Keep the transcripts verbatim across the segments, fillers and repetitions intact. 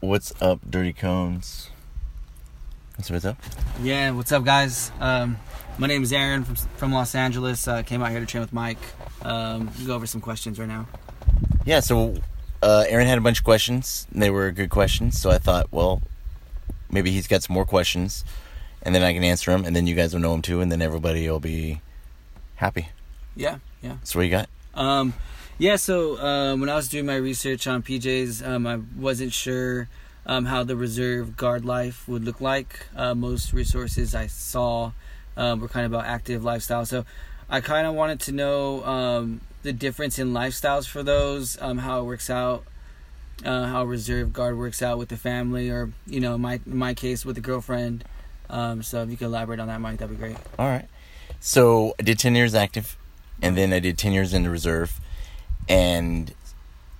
What's up, Dirty Cones? What's, what's up? Yeah, what's up, guys? Um, my name is Aaron from from Los Angeles. I uh, came out here to train with Mike. Um, we'll go over some questions right now. Yeah, so uh, Aaron had a bunch of questions. They were good questions, so I thought, well, maybe he's got some more questions, and then I can answer them, and then you guys will know them too, and then everybody will be happy. Yeah, yeah. So what you got? Um... Yeah, so uh, when I was doing my research on P Js, um, I wasn't sure um, how the reserve guard life would look like. Uh, most resources I saw uh, were kind of about active lifestyle. So I kind of wanted to know um, the difference in lifestyles for those, um, how it works out, uh, how reserve guard works out with the family or, you know, in my, in my case with a girlfriend. Um, so if you could elaborate on that, Mike, that'd be great. All right. So I did ten years active, and then I did ten years in the reserve. And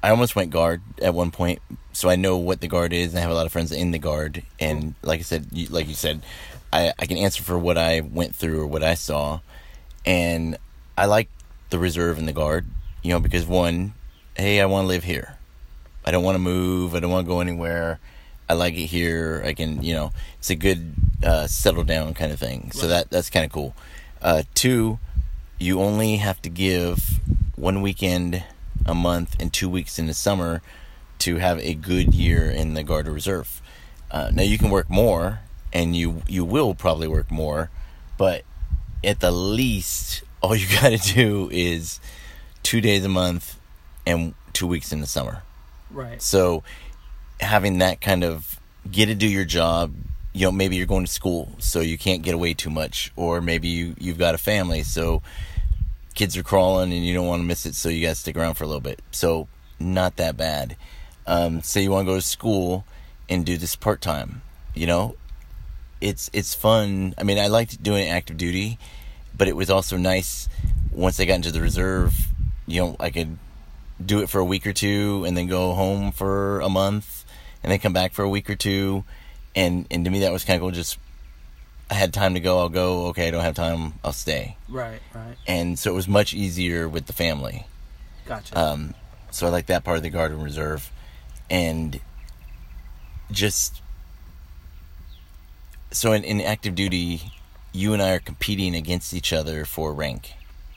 I almost went guard at one point, so I know what the guard is, and I have a lot of friends in the guard. And like I said, you, like you said, I, I can answer for what I went through or what I saw. And I like the reserve and the guard, you know, because one, hey, I want to live here. I don't want to move. I don't want to go anywhere. I like it here. I can, you know, it's a good uh, settle down kind of thing. So that that's kind of cool. Uh, two, you only have to give one weekend a month and two weeks in the summer to have a good year in the Guard or Reserve. Uh, now you can work more, and you you will probably work more, but at the least, all you got to do is two days a month and two weeks in the summer. Right. So having that kind of get to do your job, you know, maybe you're going to school, so you can't get away too much, or maybe you, you've got a family, so kids are crawling and you don't want to miss it, so you got to stick around for a little bit. So not that bad. Um, say you want to go to school and do this part-time. You know, it's it's fun. I mean, I liked doing active duty, but it was also nice once I got into the reserve, you know, I could do it for a week or two and then go home for a month and then come back for a week or two. And, and to me, that was kind of cool. Just I had time to go, I'll go. Okay, I don't have time, I'll stay. Right, right. And so it was much easier with the family. Gotcha. Um, so I like that part of the Guard and Reserve. And just... So in, in active duty, you and I are competing against each other for rank.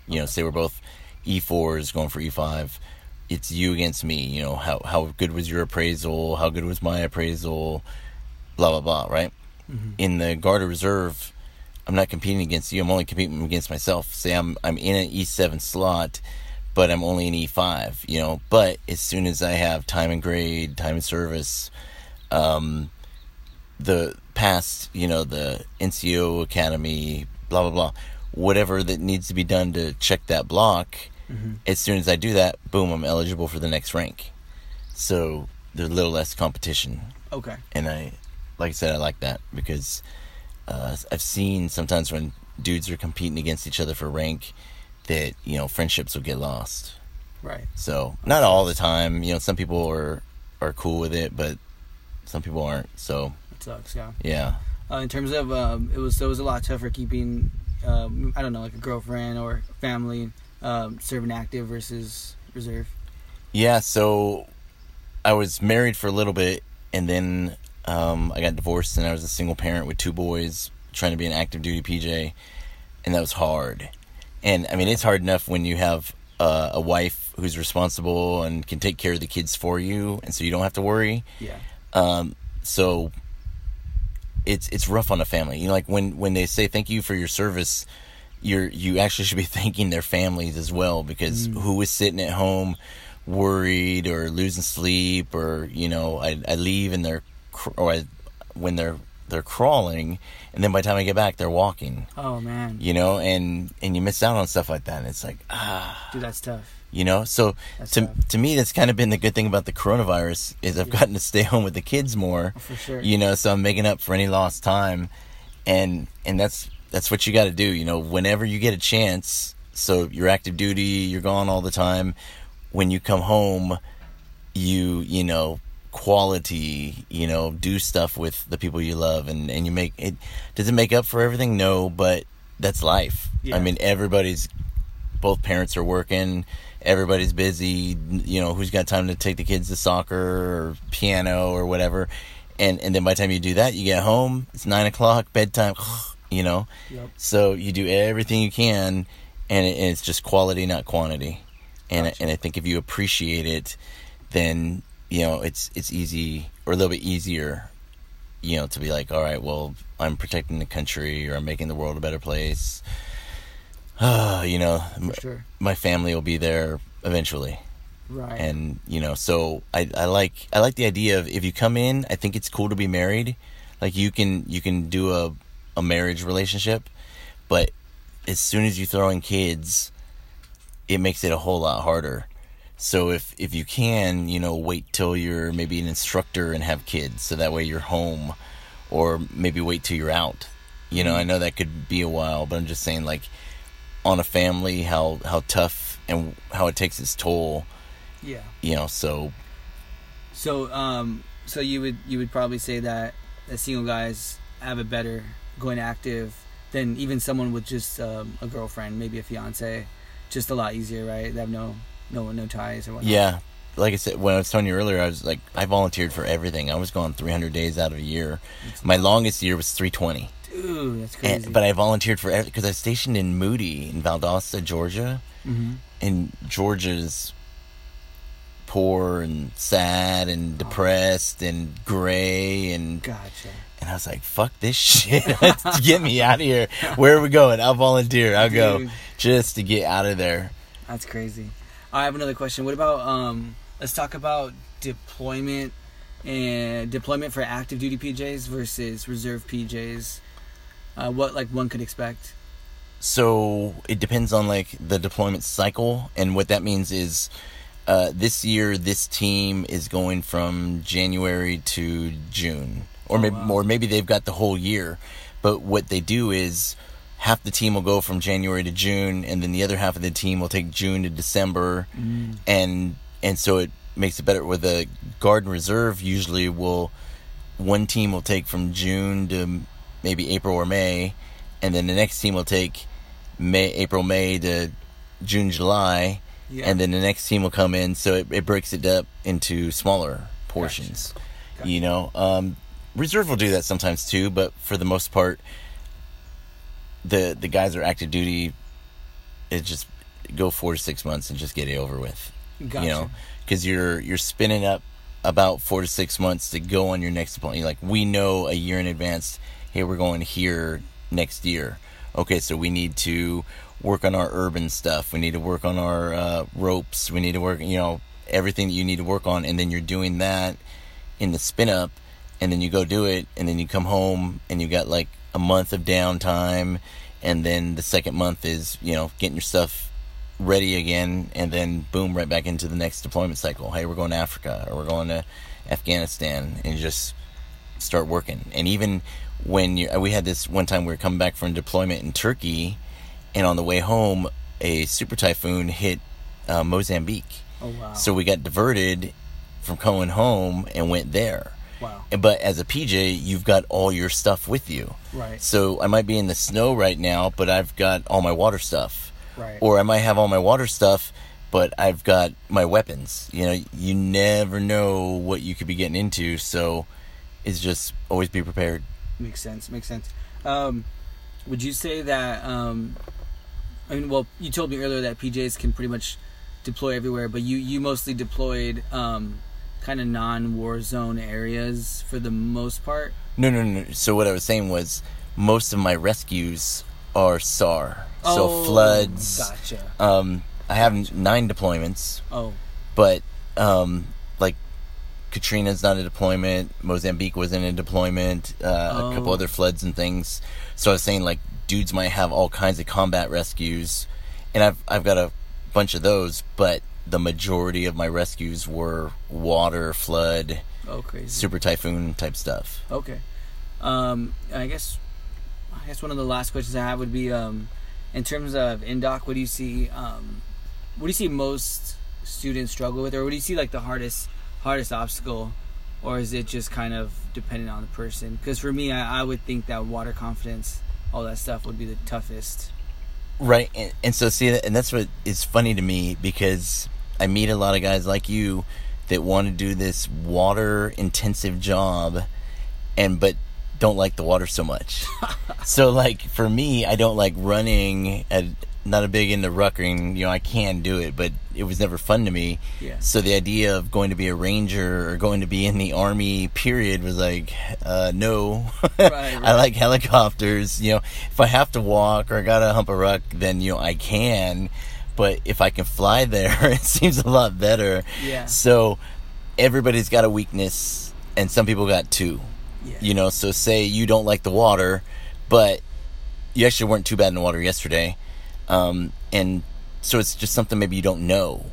You okay. know, say we're both E fours going for E five. It's you against me. You know, how, how good was your appraisal? How good was my appraisal? Blah, blah, blah, right? Mm-hmm. In the Guard or Reserve, I'm not competing against you. I'm only competing against myself. Say I'm I'm in an E seven slot, but I'm only an E five, you know. But as soon as I have time and grade, time and service, um, the past, you know, the N C O Academy, blah, blah, blah, whatever that needs to be done to check that block, mm-hmm. as soon as I do that, boom, I'm eligible for the next rank. So there's a little less competition. Okay. And I... Like I said, I like that because uh, I've seen sometimes when dudes are competing against each other for rank that, you know, friendships will get lost. Right. So, not all the time. You know, some people are, are cool with it, but some people aren't. So it sucks, yeah. Yeah. Uh, in terms of, um, it was it was a lot tougher keeping, um, I don't know, like a girlfriend or family um, serving active versus reserve. Yeah, so I was married for a little bit, and then... Um, I got divorced and I was a single parent with two boys trying to be an active duty P J, and that was hard. And I mean, it's hard enough when you have uh, a wife who's responsible and can take care of the kids for you, and so you don't have to worry. Yeah. Um, so it's it's rough on a family. You know, like when, when they say thank you for your service, you're you actually should be thanking their families as well, because mm. who was sitting at home worried or losing sleep, or you know, I I leave and they're or I, when they're they're crawling, and then by the time I get back, they're walking. Oh, man. You know, and, and you miss out on stuff like that, and it's like, ah. Dude, that's tough. You know, so that's to tough. to me, that's kind of been the good thing about the coronavirus is I've yeah. gotten to stay home with the kids more. Oh, for sure. You know, so I'm making up for any lost time, and and that's that's what you got to do, you know, whenever you get a chance. So you're active duty, you're gone all the time. When you come home, you, you know, quality, you know, do stuff with the people you love, and, and you make it. Does it make up for everything? No, but that's life. Yeah. I mean, everybody's, both parents are working, everybody's busy, you know, who's got time to take the kids to soccer or piano or whatever. And and then by the time you do that, you get home, it's nine o'clock, bedtime, you know. Yep. So you do everything you can, and, it, and it's just quality, not quantity. And gotcha. I, and I think if you appreciate it, then, you know, it's it's easy, or a little bit easier, you know, to be like, all right, well, I'm protecting the country, or I'm making the world a better place. Uh, you know, sure. My family will be there eventually. Right. And, you know, so I, I like I like the idea of, if you come in, I think it's cool to be married. Like, you can you can do a, a marriage relationship, but as soon as you throw in kids, it makes it a whole lot harder. So if, if you can, you know, wait till you're maybe an instructor and have kids, so that way you're home, or maybe wait till you're out. You know, I know that could be a while, but I'm just saying, like, on a family, how, how tough and how it takes its toll. Yeah. You know, so So um so you would you would probably say that the single guys have it better going active than even someone with just um, a girlfriend, maybe a fiance. Just a lot easier, right? They have no no no ties or whatnot. Yeah. Like I said, when I was telling you earlier, I was like, I volunteered for everything. I was gone three hundred days out of a year. That's My nice. longest year was three twenty. Dude, that's crazy. And, but I volunteered for everything because I was stationed in Moody in Valdosta, Georgia. Mm-hmm. And Georgia's poor and sad and depressed and gray and gotcha. And I was like, fuck this shit. Get me out of here. Where are we going? I'll volunteer. I'll Dude. go just to get out of there. That's crazy. I have another question. What about um let's talk about deployment and deployment for active duty P Js versus reserve P Js. Uh, what like one could expect? So it depends on like the deployment cycle, and what that means is Uh, this year, this team is going from January to June, or maybe, oh, wow. or maybe they've got the whole year. But what they do is half the team will go from January to June, and then the other half of the team will take June to December, mm. and and so it makes it better. With a guard and reserve, usually will one team will take from June to maybe April or May, and then the next team will take May, April, May to June, July. Yeah. And then the next team will come in, so it, it breaks it up into smaller portions. Gotcha. Gotcha. You know, um, reserve will do that sometimes too, but for the most part, the the guys are active duty. It just go four to six months and just get it over with. Gotcha. You know, because you're you're spinning up about four to six months to go on your next deployment. Like, we know a year in advance, hey, we're going here next year. Okay, so we need to work on our urban stuff. We need to work on our uh, ropes. We need to work, you know, everything that you need to work on. And then you're doing that in the spin up, and then you go do it, and then you come home, and you got like a month of downtime, and then the second month is, you know, getting your stuff ready again, and then boom, right back into the next deployment cycle. Hey, we're going to Africa, or we're going to Afghanistan, and you just start working. And even when you, we had this one time we were coming back from deployment in Turkey. And on the way home, a super typhoon hit uh, Mozambique. Oh, wow. So we got diverted from coming home and went there. Wow. But as a P J, you've got all your stuff with you. Right. So I might be in the snow right now, but I've got all my water stuff. Right. Or I might have all my water stuff, but I've got my weapons. You know, you never know what you could be getting into. So it's just always be prepared. Makes sense. Makes sense. Um, would you say that... Um, I mean, well, you told me earlier that P Js can pretty much deploy everywhere, but you, you mostly deployed um, kind of non-war zone areas for the most part? No, no, no. So what I was saying was most of my rescues are S A R. Oh, so floods. Gotcha. Um, I have gotcha. nine deployments. Oh. But, um, like, Katrina's not a deployment. Mozambique wasn't a deployment. Uh, oh. A couple other floods and things. So I was saying, like, dudes might have all kinds of combat rescues, and I've I've got a bunch of those, but the majority of my rescues were water, flood, oh, crazy. super typhoon type stuff. Okay. Um, I guess I guess one of the last questions I have would be, um, in terms of Indoc, what do you see um, what do you see most students struggle with, or what do you see like the hardest hardest obstacle, or is it just kind of dependent on the person? Because for me, I, I would think that water confidence, all that stuff would be the toughest. Right. And, and so, see, and that's what is funny to me, because I meet a lot of guys like you that want to do this water intensive job, and but don't like the water so much. So, like, for me, I don't like running. At, not a big into ruckering. You know, I can do it, but it was never fun to me. Yeah. So the idea of going to be a ranger or going to be in the Army, period, was like, uh, no. Right, right. I like helicopters. You know, if I have to walk or I gotta hump a ruck, then, you know, I can. But if I can fly there, it seems a lot better. Yeah. So everybody's got a weakness, and some people got two. Yeah. You know, so say you don't like the water, but you actually weren't too bad in the water yesterday. Um, and so it's just something maybe you don't know.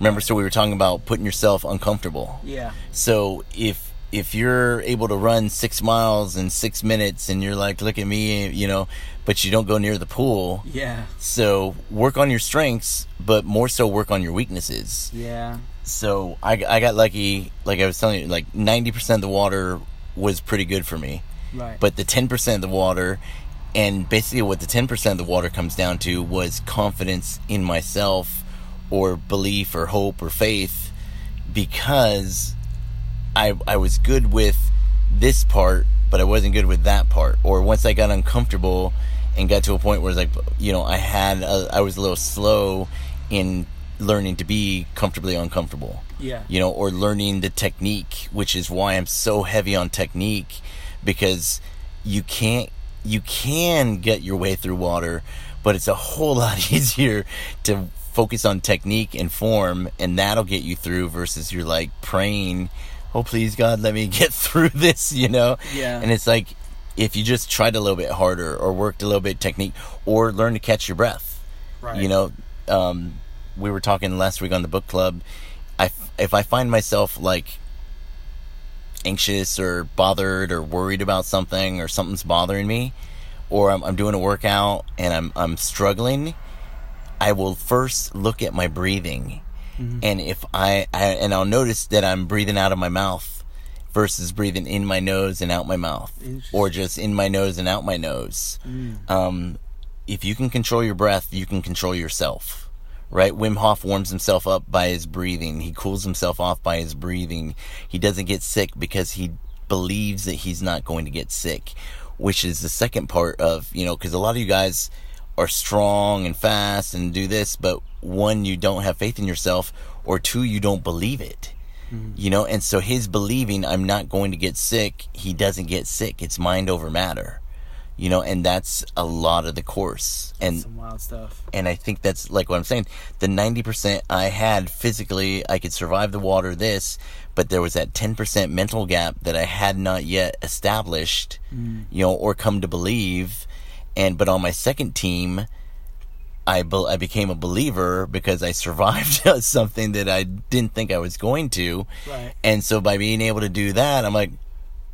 Remember, so we were talking about putting yourself uncomfortable. Yeah. So if if you're able to run six miles in six minutes and you're like, look at me, you know, but you don't go near the pool. Yeah. So work on your strengths, but more so work on your weaknesses. Yeah. So I, I got lucky, like I was telling you, like ninety percent of the water was pretty good for me. Right. But the ten percent of the water... And basically what the ten percent of the water comes down to was confidence in myself, or belief or hope or faith, because I I was good with this part, but I wasn't good with that part. Or once I got uncomfortable and got to a point where it's like, you know, I had a, I was a little slow in learning to be comfortably uncomfortable. Yeah. You know, or learning the technique, which is why I'm so heavy on technique, because you can't You can get your way through water, but it's a whole lot easier to focus on technique and form, and that'll get you through, versus you're like praying, oh, please, God, let me get through this, you know? Yeah. And it's like, if you just tried a little bit harder, or worked a little bit technique, or learn to catch your breath. Right. You know, um, we were talking last week on the book club. I, if I find myself like anxious or bothered or worried about something, or something's bothering me, or I'm, I'm doing a workout and I'm I'm struggling, I will first look at my breathing. Mm-hmm. And if I, I and I'll notice that I'm breathing out of my mouth versus breathing in my nose and out my mouth, or just in my nose and out my nose. Mm. Um, if you can control your breath, you can control yourself. Right? Wim Hof warms himself up by his breathing. He cools himself off by his breathing. He doesn't get sick because he believes that he's not going to get sick, which is the second part of, you know, because a lot of you guys are strong and fast and do this, but one, you don't have faith in yourself, or two, you don't believe it. Mm-hmm. You know, and so his believing, I'm not going to get sick, he doesn't get sick. It's mind over matter. You know, and that's a lot of the course. And that's some wild stuff. And I think that's like what I'm saying. The ninety percent I had physically, I could survive the water, this, but there was that ten percent mental gap that I had not yet established, mm. you know, or come to believe. And but on my second team, I, be, I became a believer because I survived something that I didn't think I was going to. Right. And so by being able to do that, I'm like,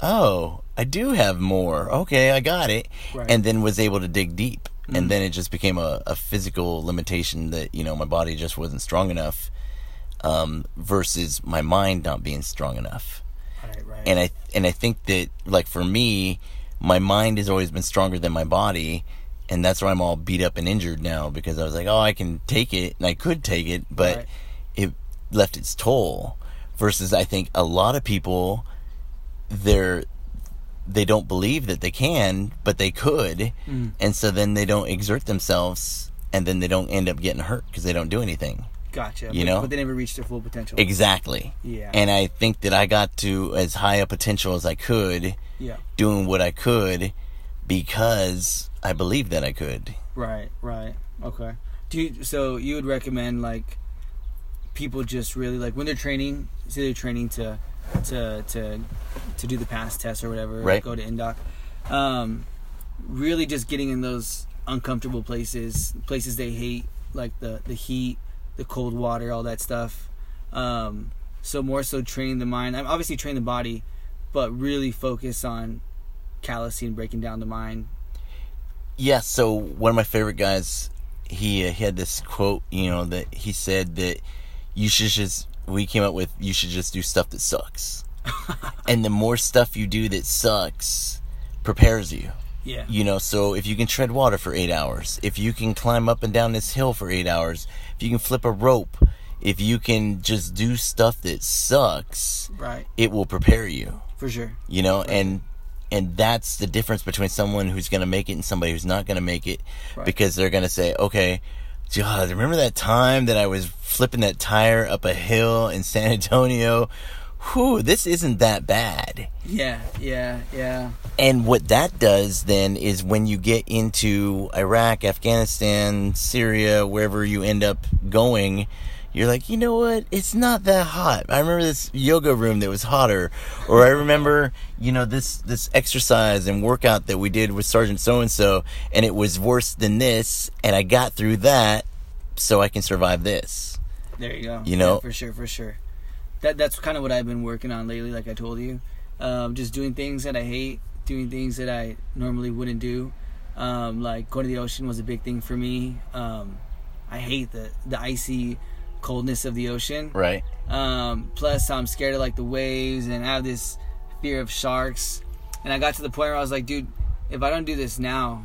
oh, I do have more. Okay, I got it. Right. And then was able to dig deep. Mm-hmm. And then it just became a, a physical limitation that, you know, my body just wasn't strong enough, um, versus my mind not being strong enough. Right, right. And I and I think that, like, for me, my mind has always been stronger than my body, and that's why I'm all beat up and injured now, because I was like, oh, I can take it, and I could take it, but right. it left its toll. Versus I think a lot of people, they're... they don't believe that they can, but they could. Mm. And so then they don't exert themselves, and then they don't end up getting hurt because they don't do anything. Gotcha. You but, know? But they never reached their full potential. Exactly. Yeah. And I think that I got to as high a potential as I could, yeah. doing what I could, because I believed that I could. Right, right. Okay. Do you, so you would recommend, like, people just really, like, when they're training, say they're training to... to to to do the pass test or whatever, right. Go to Indoc, um, really just getting in those uncomfortable places places they hate, like the the heat, the cold water, all that stuff, um, so more so training the mind. I'm obviously training the body, but really focus on callousing, breaking down the mind. Yeah, so one of my favorite guys, he, uh, he had this quote, you know, that he said that you should just we came up with, you should just do stuff that sucks. And the more stuff you do that sucks prepares you. Yeah. You know, so if you can tread water for eight hours, if you can climb up and down this hill for eight hours, if you can flip a rope, if you can just do stuff that sucks, right, it will prepare you. For sure. You know, right. and and that's the difference between someone who's going to make it and somebody who's not going to make it, right, because they're going to say, okay, God, remember that time that I was flipping that tire up a hill in San Antonio? Whew, this isn't that bad. Yeah, yeah, yeah. And what that does then is when you get into Iraq, Afghanistan, Syria, wherever you end up going, you're like, you know what? It's not that hot. I remember this yoga room that was hotter. Or I remember, you know, this, this exercise and workout that we did with Sergeant So-and-so, and it was worse than this, and I got through that, so I can survive this. There you go. You know? Yeah, for sure, for sure. That that's kind of what I've been working on lately, like I told you. Um, just doing things that I hate, doing things that I normally wouldn't do. Um, like going to the ocean was a big thing for me. Um, I hate the, the icy coldness of the ocean. Right. Um, plus, I'm scared of like the waves, and I have this fear of sharks. And I got to the point where I was like, dude, if I don't do this now,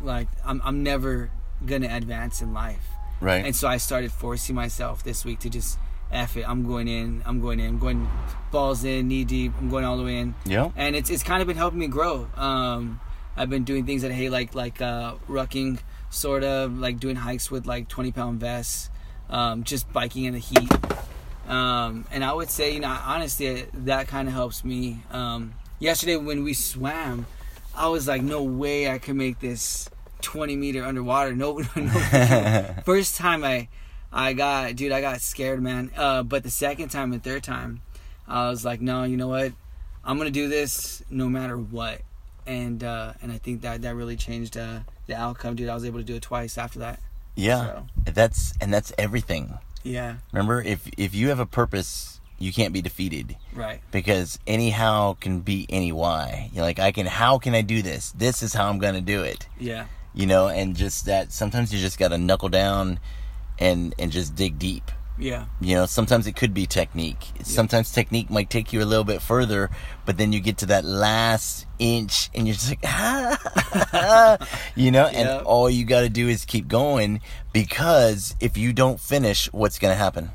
like I'm I'm never gonna advance in life. Right. And so I started forcing myself this week to just, F it, I'm going in, I'm going in, I'm going balls in, knee deep, I'm going all the way in. Yeah. And it's it's kind of been helping me grow. Um, I've been doing things that I hate, like like uh, rucking, sort of, like doing hikes with like twenty pound vests, um, just biking in the heat. Um, and I would say, you know, honestly, that kind of helps me. Um, yesterday when we swam, I was like, no way I could make this twenty meter underwater. No, no, no. First time I... I got, dude, I got scared, man. Uh, but the second time and third time, I was like, no, you know what? I'm going to do this no matter what. And uh, and I think that, that really changed uh, the outcome, dude. I was able to do it twice after that. Yeah, so. that's and that's everything. Yeah. Remember, if, if you have a purpose, you can't be defeated. Right. Because any how can be any why. You're like, I can. How can I do this? This is how I'm going to do it. Yeah. You know, and just that sometimes you just got to knuckle down and and just dig deep. Yeah. You know, sometimes it could be technique. Yeah. Sometimes technique might take you a little bit further, but then you get to that last inch and you're just like, ah, you know, yeah. And all you got to do is keep going, because if you don't finish, what's going to happen?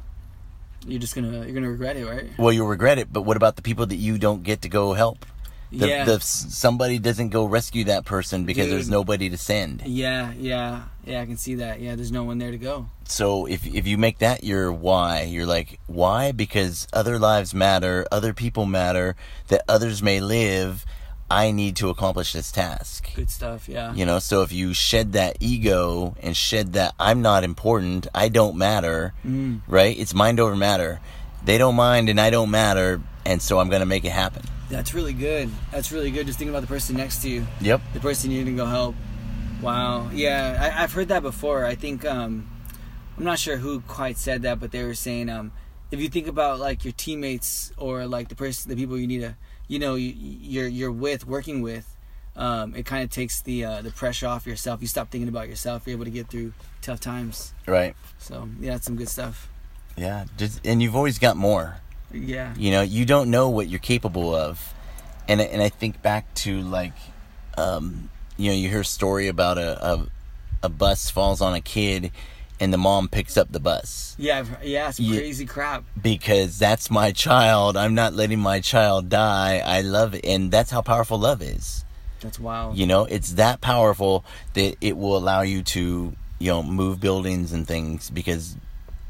You're just going to, you're going to regret it, right? Well, you'll regret it, but what about the people that you don't get to go help? The, yeah. the, somebody doesn't go rescue that person because Dude. there's nobody to send. Yeah, yeah, yeah, I can see that. Yeah, there's no one there to go. So if if you make that your why, you're like, why? Because other lives matter, other people matter, that others may live, I need to accomplish this task. Good stuff, yeah. You know, so if you shed that ego and shed that I'm not important, I don't matter, mm. right? It's mind over matter. They don't mind and I don't matter, and so I'm going to make it happen. That's really good. That's really good. Just think about the person next to you. Yep. The person you didn't go help. Wow. Yeah, I, I've heard that before. I think, um, I'm not sure who quite said that, but they were saying, um, if you think about like your teammates or like the person, the people you need to, you know, you, you're you're with, working with, um, it kind of takes the uh, the pressure off yourself. You stop thinking about yourself. You're able to get through tough times. Right. So yeah, that's some good stuff. Yeah, just, and you've always got more. Yeah. You know, you don't know what you're capable of. And and I think back to like, um, you know, you hear a story about a, a a bus falls on a kid and the mom picks up the bus. Yeah, yeah, it's crazy you, crap. Because that's my child. I'm not letting my child die. I love it. And that's how powerful love is. That's wild. You know, it's that powerful that it will allow you to, you know, move buildings and things because,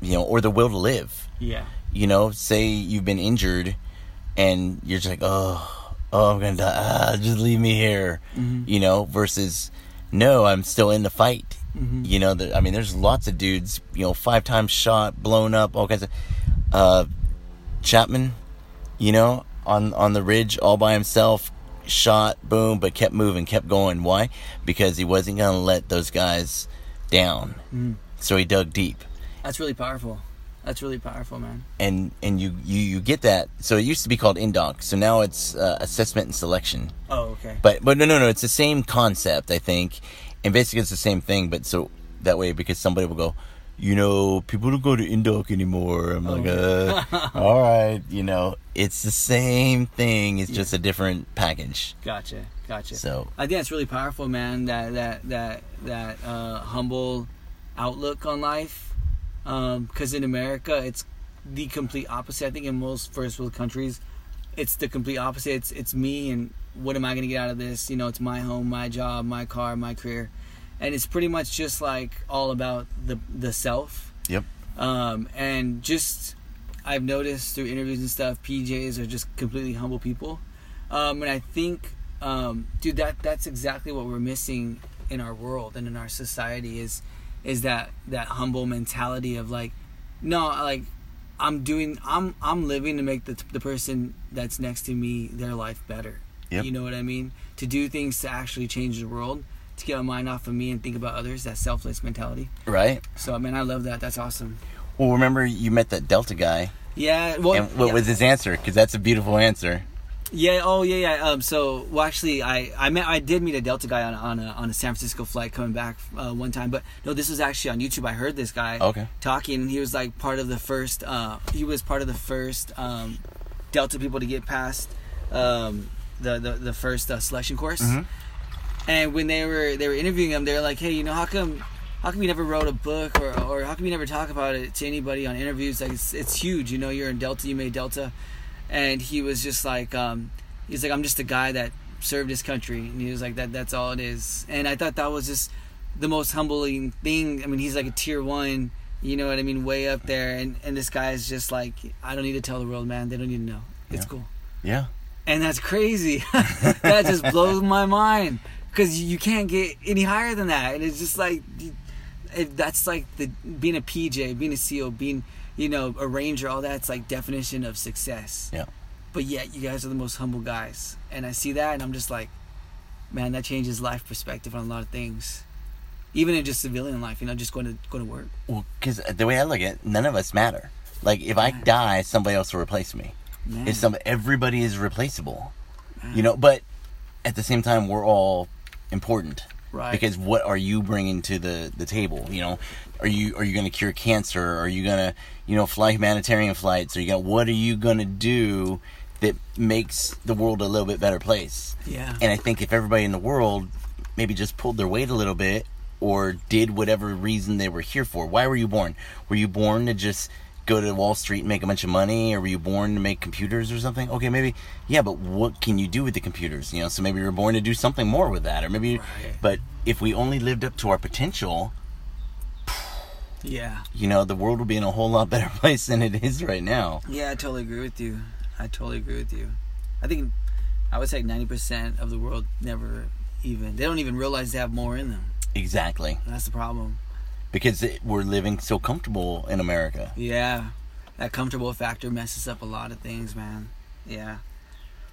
you know, or the will to live. Yeah. You know, say you've been injured and you're just like, oh, oh, I'm going to die. Ah, just leave me here. Mm-hmm. You know, versus, no, I'm still in the fight. Mm-hmm. You know, the, I mean, there's lots of dudes, you know, five times shot, blown up, all kinds of... Uh, Chapman, you know, on, on the ridge all by himself, shot, boom, but kept moving, kept going. Why? Because he wasn't going to let those guys down. Mm-hmm. So he dug deep. That's really powerful. That's really powerful, man. And and you, you, you get that. So it used to be called Indoc. So now it's uh, assessment and selection. Oh, okay. But but no, no, no. It's the same concept, I think. And basically it's the same thing. But so that way, because somebody will go, you know, people don't go to Indoc anymore. I'm like, uh, all right, you know, it's the same thing. It's yeah. just a different package. Gotcha, gotcha. So I think that's really powerful, man. That that that that uh, humble outlook on life. Because um, in America, it's the complete opposite. I think in most first world countries, it's the complete opposite. It's it's me and what am I going to get out of this? You know, it's my home, my job, my car, my career. And it's pretty much just like all about the the self. Yep. Um, and just I've noticed through interviews and stuff, P Js are just completely humble people. Um, and I think, um, dude, that that's exactly what we're missing in our world and in our society is is that that humble mentality of like, no, like I'm doing, I'm I'm living to make the the person that's next to me their life better. Yep. You know what I mean? To do things to actually change the world. To get my mind off of me and think about others, that selfless mentality. Right. So, I mean, I love that. That's awesome. Well, remember you met that Delta guy. Yeah. Well, and what yeah. was his answer? Because that's a beautiful answer. Yeah. Oh, yeah, yeah. Um, so, well, actually, I I, met, I did meet a Delta guy on on a, on a San Francisco flight coming back uh, one time. But, no, this was actually on YouTube. I heard this guy okay. talking. And he was, like, part of the first... Uh, he was part of the first um, Delta people to get past um, the, the, the first uh, selection course. Mm-hmm. And when they were they were interviewing him, they were like, "Hey, you know, how come, how come you never wrote a book, or, or how come you never talk about it to anybody on interviews? Like, it's it's huge, you know. You're in Delta, you made Delta." And he was just like, um, he's like, "I'm just a guy that served his country," and he was like, "That that's all it is." And I thought that was just the most humbling thing. I mean, he's like a tier one, you know what I mean, way up there, and and this guy is just like, "I don't need to tell the world, man. They don't need to know. It's yeah. cool." Yeah. And that's crazy. That just blows my mind. Because you can't get any higher than that. And it's just like, it, that's like the being a P J, being a SEAL, being, you know, a Ranger, all that's like definition of success. Yeah. But yet you guys are the most humble guys. And I see that and I'm just like, man, that changes life perspective on a lot of things. Even in just civilian life, you know, just going to go to work. Well, because the way I look at it, none of us matter. Like if man. I die, somebody else will replace me. Man. If some, everybody is replaceable. Man. You know, but at the same time, we're all... important, right? Because what are you bringing to the the table? You know, are you are you going to cure cancer? Are you going to, you know, fly humanitarian flights? Are you going to, what are you going to do that makes the world a little bit better place? Yeah. And I think if everybody in the world maybe just pulled their weight a little bit or did whatever reason they were here for. Why were you born? Were you born to just go to Wall Street and make a bunch of money, or were you born to make computers or something? Okay, maybe, yeah, but what can you do with the computers? You know, so maybe you were born to do something more with that, or maybe, right. But if we only lived up to our potential, yeah, you know, the world would be in a whole lot better place than it is right now. Yeah, I totally agree with you. I totally agree with you. I think I would say ninety percent of the world never even, they don't even realize they have more in them. Exactly. And that's the problem. Because it, we're living so comfortable in America. Yeah. That comfortable factor messes up a lot of things, man. Yeah.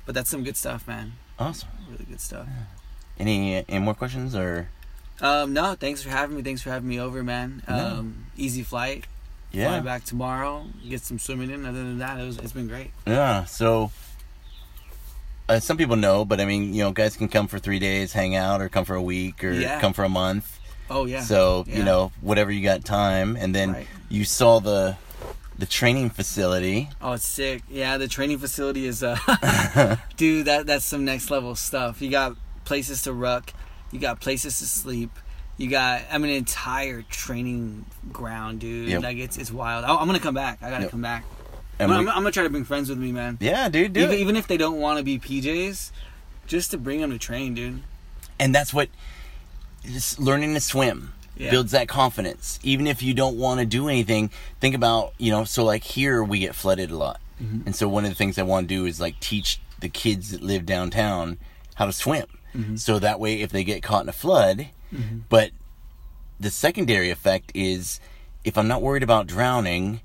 But that's some good stuff, man. Awesome. Really good stuff. Yeah. Any any more questions? Or? Um, no, thanks for having me. Thanks for having me over, man. No. Um, easy flight. Yeah. Fly back tomorrow. Get some swimming in. Other than that, it was, it's been great. Yeah. So, uh, some people know, but I mean, you know, guys can come for three days, hang out, or come for a week, or yeah. come for a month. Oh yeah. So yeah. you know, whatever you got time, and then right. you saw the the training facility. Oh, it's sick. Yeah, the training facility is, uh, dude. That that's some next level stuff. You got places to ruck, you got places to sleep, you got I mean an entire training ground, dude. Yep. Like it's it's wild. I, I'm gonna come back. I gotta yep. come back. I'm, we, I'm, I'm gonna try to bring friends with me, man. Yeah, dude. Do even, even if they don't want to be P Js, just to bring them to train, dude. And that's what. Just learning to swim yeah. builds that confidence. Even if you don't want to do anything, think about, you know, so like here we get flooded a lot. Mm-hmm. And so one of the things I want to do is like teach the kids that live downtown how to swim. Mm-hmm. So that way if they get caught in a flood, mm-hmm. but the secondary effect is if I'm not worried about drowning,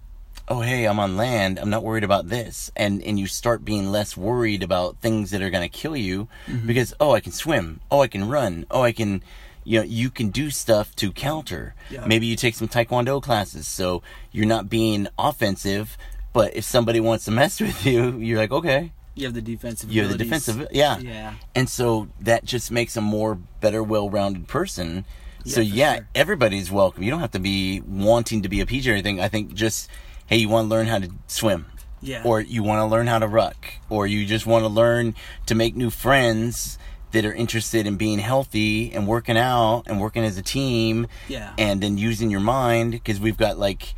oh, hey, I'm on land. I'm not worried about this. And and you start being less worried about things that are going to kill you mm-hmm. because, oh, I can swim. Oh, I can run. Oh, I can... You know, you can do stuff to counter. Yeah. Maybe you take some Taekwondo classes, so you're not being offensive. But if somebody wants to mess with you, you're like, okay. You have the defensive. You have the defensive. Yeah. Yeah. And so that just makes a more better, well-rounded person. Yeah, so yeah, sure. Everybody's welcome. You don't have to be wanting to be a P J or anything. I think just, hey, you want to learn how to swim. Yeah. Or you want to learn how to ruck. Or you just want to learn to make new friends that are interested in being healthy and working out and working as a team. Yeah. And then using your mind. Because we've got like,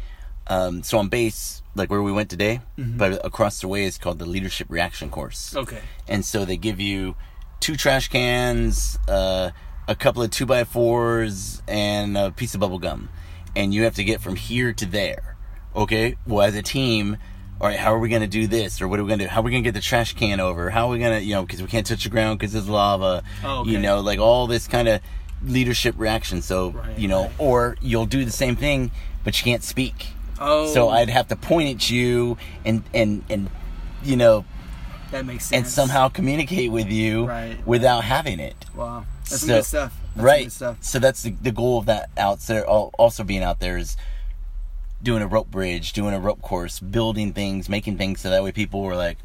um, so on base, like where we went today, mm-hmm. but across the way is called the Leadership Reaction Course. Okay. And so they give you two trash cans, uh, a couple of two by fours, and a piece of bubble gum. And you have to get from here to there. Okay? Well, as a team, all right, how are we going to do this? Or what are we going to do? How are we going to get the trash can over? How are we going to, you know, because we can't touch the ground because there's lava. Oh, okay. You know, like all this kind of leadership reaction. So, right, you know, right. Or you'll do the same thing, but you can't speak. Oh. So I'd have to point at you and, and, and you know. That makes sense. And somehow communicate with you right. without having it. Wow. That's so, some good stuff. That's right. Some good stuff. So that's the, the goal of that out there, also being out there is, doing a rope bridge, doing a rope course, building things, making things so that way people were like,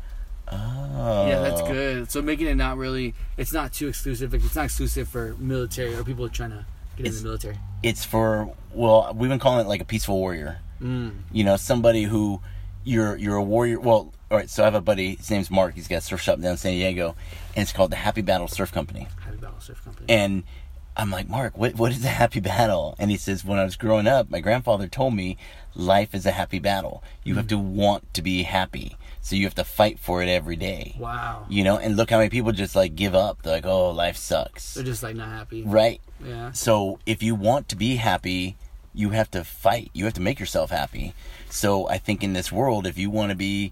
oh. Yeah, that's good. So making it not really, it's not too exclusive. It's not exclusive for military or people trying to get it's, in the military. It's for, well, we've been calling it like a peaceful warrior. Mm. You know, somebody who, you're you're a warrior. Well, all right, so I have a buddy, his name's Mark. He's got a surf shop down in San Diego, and it's called the Happy Battle Surf Company. Happy Battle Surf Company. And I'm like, Mark, what what is a happy battle? And he says, when I was growing up, my grandfather told me life is a happy battle. You mm-hmm. have to want to be happy. So you have to fight for it every day. Wow. You know, and look how many people just like give up. They're like, oh, life sucks. They're just like not happy. Right. Yeah. So if you want to be happy, you have to fight. You have to make yourself happy. So I think in this world, if you want to be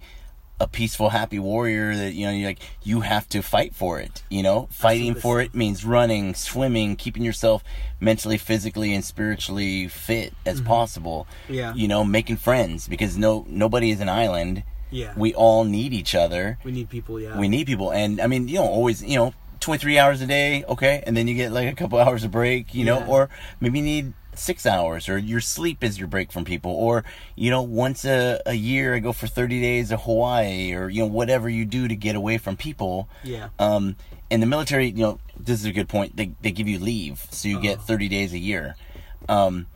a peaceful, happy warrior, that you know, you like, you have to fight for it. You know, fighting for it means running, swimming, keeping yourself mentally, physically, and spiritually fit as mm-hmm. possible. Yeah, you know, making friends because no nobody is an island. Yeah, we all need each other. We need people. Yeah, we need people, and I mean, you don't always, you know, twenty-three hours a day, okay, and then you get like a couple hours of break, you know, yeah. or maybe you need six hours or your sleep is your break from people, or you know, once a, a year I go for thirty days to Hawaii, or you know, whatever you do to get away from people. Yeah. Um and the military, you know, this is a good point, they they give you leave, so you oh. get thirty days a year, um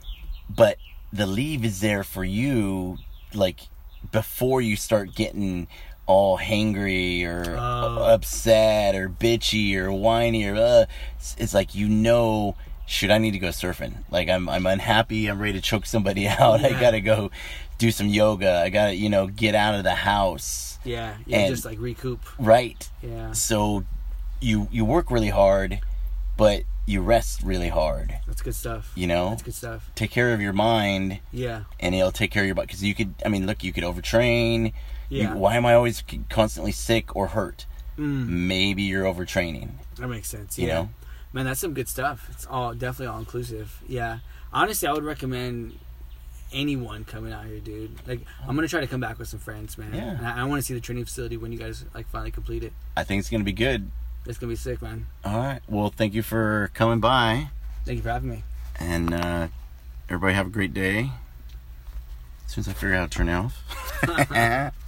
but the leave is there for you like before you start getting all hangry or oh. upset or bitchy or whiny or uh, it's, it's like, you know, shoot, I need to go surfing. Like, I'm I'm unhappy. I'm ready to choke somebody out. Yeah. I got to go do some yoga. I got to, you know, get out of the house. Yeah, yeah, and just, like, recoup. Right. Yeah. So you you work really hard, but you rest really hard. That's good stuff. You know? That's good stuff. Take care of your mind. Yeah. And it'll take care of your body. Because you could, I mean, look, you could overtrain. Yeah. You, why am I always constantly sick or hurt? Mm. Maybe you're overtraining. That makes sense. You yeah. know? Man, that's some good stuff. It's all definitely all inclusive. Yeah. Honestly, I would recommend anyone coming out here, dude. Like, I'm going to try to come back with some friends, man. Yeah. And I, I want to see the training facility when you guys, like, finally complete it. I think it's going to be good. It's going to be sick, man. All right. Well, thank you for coming by. Thank you for having me. And uh, everybody have a great day. As soon as I figure out how to turn it off.